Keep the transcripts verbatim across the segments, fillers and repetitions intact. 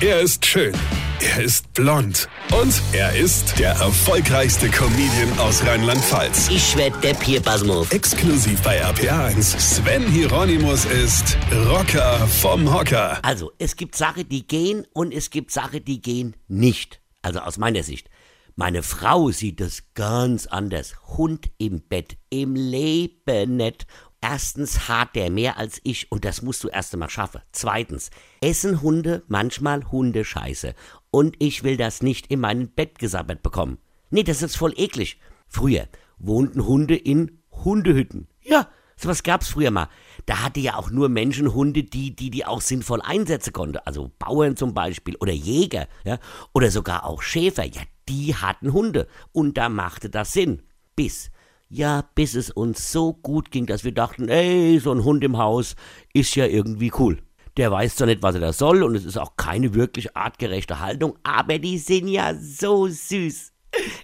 Er ist schön. Er ist blond. Und er ist der erfolgreichste Comedian aus Rheinland-Pfalz. Ich werd Depp hier, Basenhof. Exklusiv bei A P A eins. Sven Hieronymus ist Rocker vom Hocker. Also, es gibt Sachen, die gehen und es gibt Sachen, die gehen nicht. Also aus meiner Sicht. Meine Frau sieht das ganz anders. Hund im Bett, im Leben nicht. Erstens hart der mehr als ich und das musst du erst einmal schaffen. Zweitens, essen Hunde manchmal Hundescheiße und ich will das nicht in mein Bett gesabbert bekommen. Nee, das ist voll eklig. Früher wohnten Hunde in Hundehütten. Ja, sowas gab's früher mal. Da hatte ja auch nur Menschen Hunde, die, die die auch sinnvoll einsetzen konnten. Also Bauern zum Beispiel oder Jäger, ja, oder sogar auch Schäfer. Ja, die hatten Hunde und da machte das Sinn. Bis... Ja, bis es uns so gut ging, dass wir dachten, ey, so ein Hund im Haus ist ja irgendwie cool. Der weiß zwar nicht, was er da soll und es ist auch keine wirklich artgerechte Haltung, aber die sind ja so süß.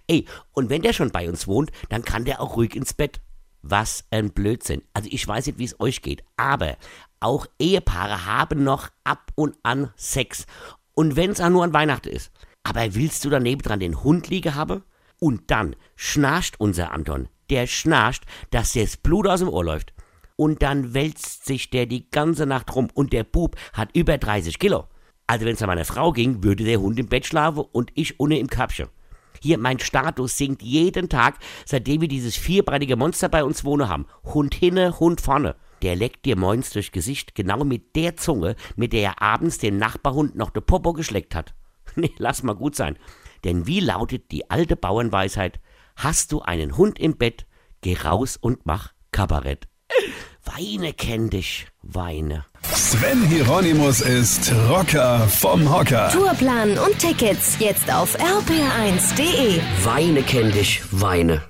Ey, und wenn der schon bei uns wohnt, dann kann der auch ruhig ins Bett. Was ein Blödsinn. Also ich weiß nicht, wie es euch geht, aber auch Ehepaare haben noch ab und an Sex. Und wenn es auch nur an Weihnachten ist. Aber willst du daneben dran den Hund liegen haben? Und dann schnarcht unser Anton. Der schnarcht, dass dir das Blut aus dem Ohr läuft. Und dann wälzt sich der die ganze Nacht rum und der Bub hat über dreißig Kilo. Also wenn es an meine Frau ging, würde der Hund im Bett schlafen und ich ohne im Körbchen. Hier, mein Status sinkt jeden Tag, seitdem wir dieses vierbreitige Monster bei uns wohnen haben. Hund hinne, Hund vorne. Der leckt dir moins durchs Gesicht, genau mit der Zunge, mit der er abends dem Nachbarhund noch de Popo geschleckt hat. Nee, lass mal gut sein. Denn wie lautet die alte Bauernweisheit? Hast du einen Hund im Bett, geh raus und mach Kabarett. Weine kenn dich, weine. Sven Hieronymus ist Rocker vom Hocker. Tourplan und Tickets jetzt auf r p r eins punkt de. Weine kenn dich, weine.